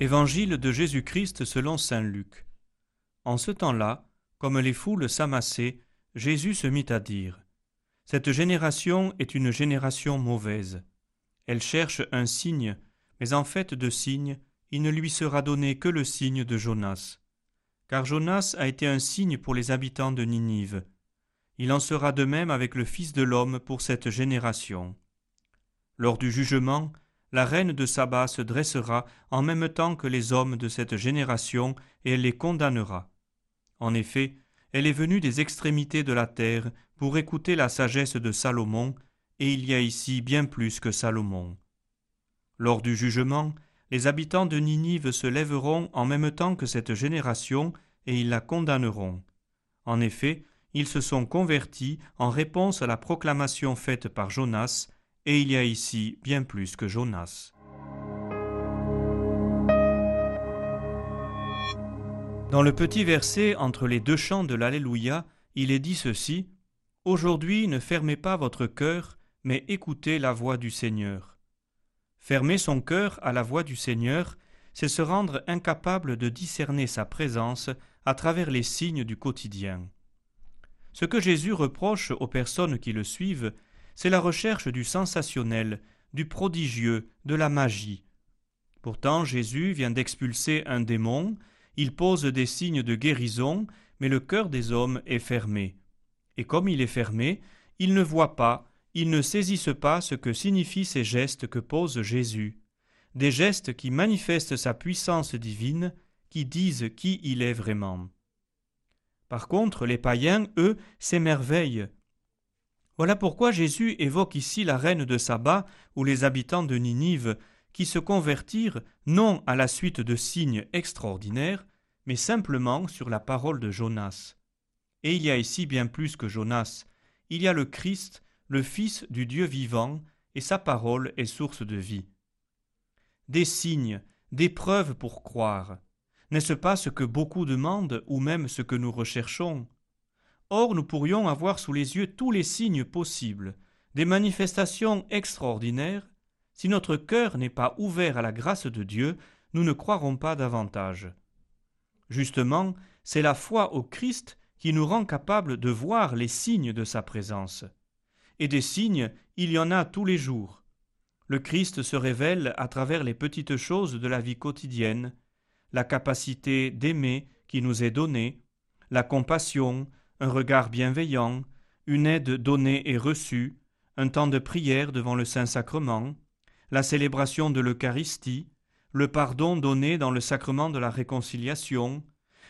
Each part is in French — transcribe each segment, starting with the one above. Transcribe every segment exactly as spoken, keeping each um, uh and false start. Évangile de Jésus-Christ selon saint Luc. En ce temps-là, comme les foules s'amassaient, Jésus se mit à dire : « Cette génération est une génération mauvaise. Elle cherche un signe, mais en fait de signe, il ne lui sera donné que le signe de Jonas. Car Jonas a été un signe pour les habitants de Ninive. Il en sera de même avec le Fils de l'homme pour cette génération. » Lors du jugement, la reine de Saba se dressera en même temps que les hommes de cette génération et elle les condamnera. En effet, elle est venue des extrémités de la terre pour écouter la sagesse de Salomon, et il y a ici bien plus que Salomon. Lors du jugement, les habitants de Ninive se lèveront en même temps que cette génération et ils la condamneront. En effet, ils se sont convertis en réponse à la proclamation faite par Jonas, et il y a ici bien plus que Jonas. Dans le petit verset entre les deux chants de l'Alléluia, il est dit ceci : « Aujourd'hui, ne fermez pas votre cœur, mais écoutez la voix du Seigneur. » Fermer son cœur à la voix du Seigneur, c'est se rendre incapable de discerner sa présence à travers les signes du quotidien. Ce que Jésus reproche aux personnes qui le suivent, c'est la recherche du sensationnel, du prodigieux, de la magie. Pourtant, Jésus vient d'expulser un démon, il pose des signes de guérison, mais le cœur des hommes est fermé. Et comme il est fermé, ils ne voient pas, ils ne saisissent pas ce que signifient ces gestes que pose Jésus. Des gestes qui manifestent sa puissance divine, qui disent qui il est vraiment. Par contre, les païens, eux, s'émerveillent. Voilà pourquoi Jésus évoque ici la reine de Saba ou les habitants de Ninive qui se convertirent non à la suite de signes extraordinaires, mais simplement sur la parole de Jonas. Et il y a ici bien plus que Jonas. Il y a le Christ, le Fils du Dieu vivant, et sa parole est source de vie. Des signes, des preuves pour croire. N'est-ce pas ce que beaucoup demandent ou même ce que nous recherchons ? Or, nous pourrions avoir sous les yeux tous les signes possibles, des manifestations extraordinaires. Si notre cœur n'est pas ouvert à la grâce de Dieu, nous ne croirons pas davantage. Justement, c'est la foi au Christ qui nous rend capables de voir les signes de sa présence. Et des signes, il y en a tous les jours. Le Christ se révèle à travers les petites choses de la vie quotidienne, la capacité d'aimer qui nous est donnée, la compassion, un regard bienveillant, une aide donnée et reçue, un temps de prière devant le Saint-Sacrement, la célébration de l'Eucharistie, le pardon donné dans le sacrement de la réconciliation,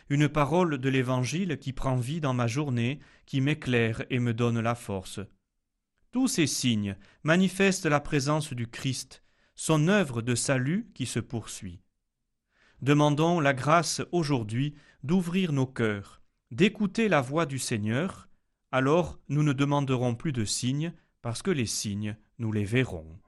une parole de l'Évangile qui prend vie dans ma journée, qui m'éclaire et me donne la force. Tous ces signes manifestent la présence du Christ, son œuvre de salut qui se poursuit. Demandons la grâce aujourd'hui d'ouvrir nos cœurs, d'écouter la voix du Seigneur, alors nous ne demanderons plus de signes, parce que les signes, nous les verrons.